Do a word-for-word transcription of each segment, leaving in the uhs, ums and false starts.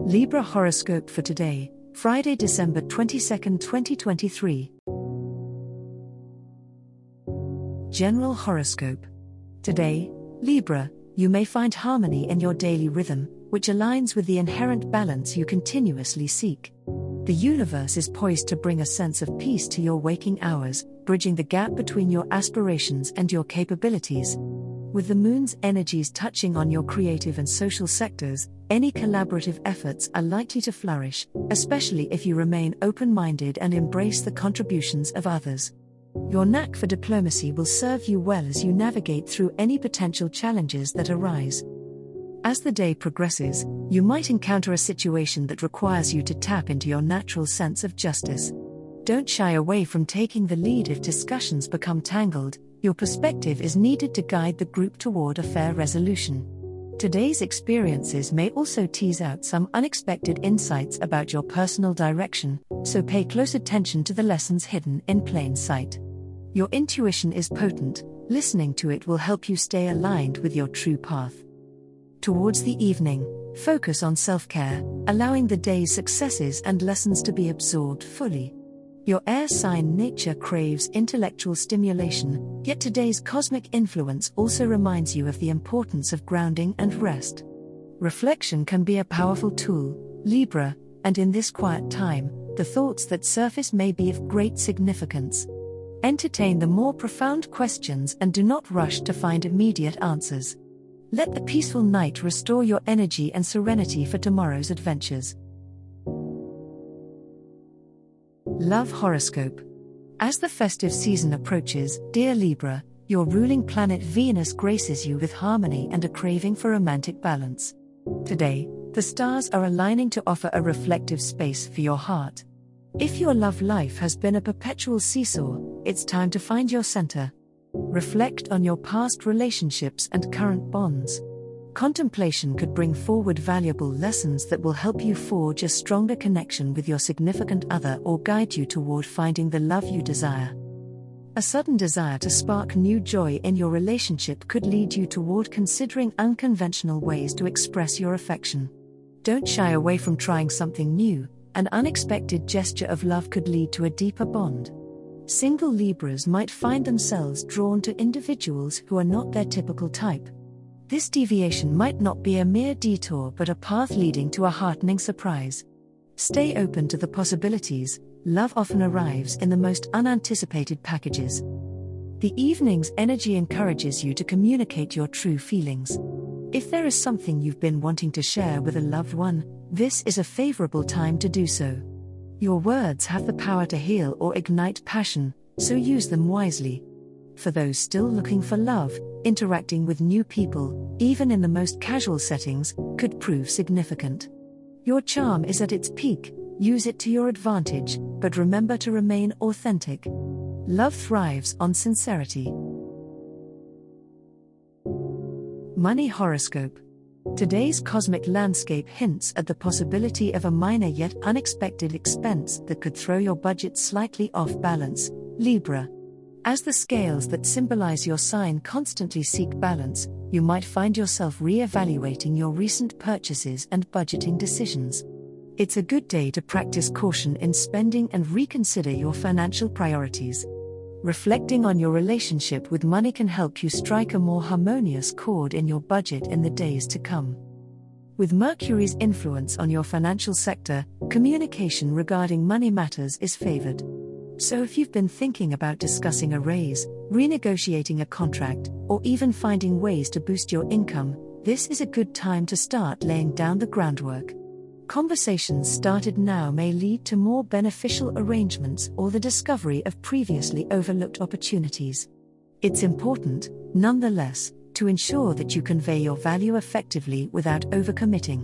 Libra horoscope for today, Friday, December twenty-second, twenty twenty-three. General horoscope. Today, Libra, you may find harmony in your daily rhythm, which aligns with the inherent balance you continuously seek. The universe is poised to bring a sense of peace to your waking hours, bridging the gap between your aspirations and your capabilities. With the moon's energies touching on your creative and social sectors, any collaborative efforts are likely to flourish, especially if you remain open-minded and embrace the contributions of others. Your knack for diplomacy will serve you well as you navigate through any potential challenges that arise. As the day progresses, you might encounter a situation that requires you to tap into your natural sense of justice. Don't shy away from taking the lead if discussions become tangled. Your perspective is needed to guide the group toward a fair resolution. Today's experiences may also tease out some unexpected insights about your personal direction, so pay close attention to the lessons hidden in plain sight. Your intuition is potent. Listening to it will help you stay aligned with your true path. Towards the evening, focus on self-care, allowing the day's successes and lessons to be absorbed fully. Your air sign nature craves intellectual stimulation, yet today's cosmic influence also reminds you of the importance of grounding and rest. Reflection can be a powerful tool, Libra, and in this quiet time, the thoughts that surface may be of great significance. Entertain the more profound questions and do not rush to find immediate answers. Let the peaceful night restore your energy and serenity for tomorrow's adventures. Love horoscope. As the festive season approaches, dear Libra, your ruling planet Venus graces you with harmony and a craving for romantic balance. Today, the stars are aligning to offer a reflective space for your heart. If your love life has been a perpetual seesaw, it's time to find your center. Reflect on your past relationships and current bonds. Contemplation could bring forward valuable lessons that will help you forge a stronger connection with your significant other or guide you toward finding the love you desire. A sudden desire to spark new joy in your relationship could lead you toward considering unconventional ways to express your affection. Don't shy away from trying something new. An unexpected gesture of love could lead to a deeper bond. Single Libras might find themselves drawn to individuals who are not their typical type. This deviation might not be a mere detour but a path leading to a heartening surprise. Stay open to the possibilities. Love often arrives in the most unanticipated packages. The evening's energy encourages you to communicate your true feelings. If there is something you've been wanting to share with a loved one, this is a favorable time to do so. Your words have the power to heal or ignite passion, so use them wisely. For those still looking for love, interacting with new people, even in the most casual settings, could prove significant. Your charm is at its peak. Use it to your advantage, but remember to remain authentic. Love thrives on sincerity. Money horoscope. Today's cosmic landscape hints at the possibility of a minor yet unexpected expense that could throw your budget slightly off balance, Libra. As the scales that symbolize your sign constantly seek balance, you might find yourself re-evaluating your recent purchases and budgeting decisions. It's a good day to practice caution in spending and reconsider your financial priorities. Reflecting on your relationship with money can help you strike a more harmonious chord in your budget in the days to come. With Mercury's influence on your financial sector, communication regarding money matters is favored. So if you've been thinking about discussing a raise, renegotiating a contract, or even finding ways to boost your income, this is a good time to start laying down the groundwork. Conversations started now may lead to more beneficial arrangements or the discovery of previously overlooked opportunities. It's important, nonetheless, to ensure that you convey your value effectively without overcommitting.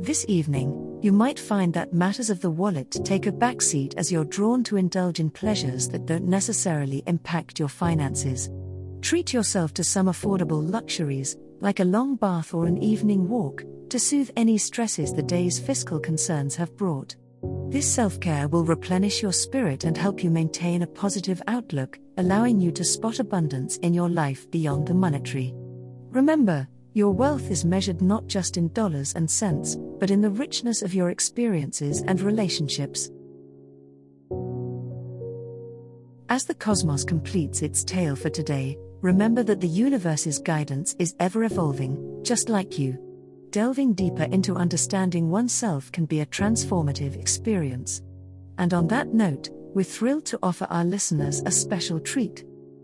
This evening, you might find that matters of the wallet take a backseat as you're drawn to indulge in pleasures that don't necessarily impact your finances. Treat yourself to some affordable luxuries, like a long bath or an evening walk, to soothe any stresses the day's fiscal concerns have brought. This self-care will replenish your spirit and help you maintain a positive outlook, allowing you to spot abundance in your life beyond the monetary. Remember, your wealth is measured not just in dollars and cents, but in the richness of your experiences and relationships. As the cosmos completes its tale for today, remember that the universe's guidance is ever-evolving, just like you. Delving deeper into understanding oneself can be a transformative experience. And on that note, we're thrilled to offer our listeners a special treat.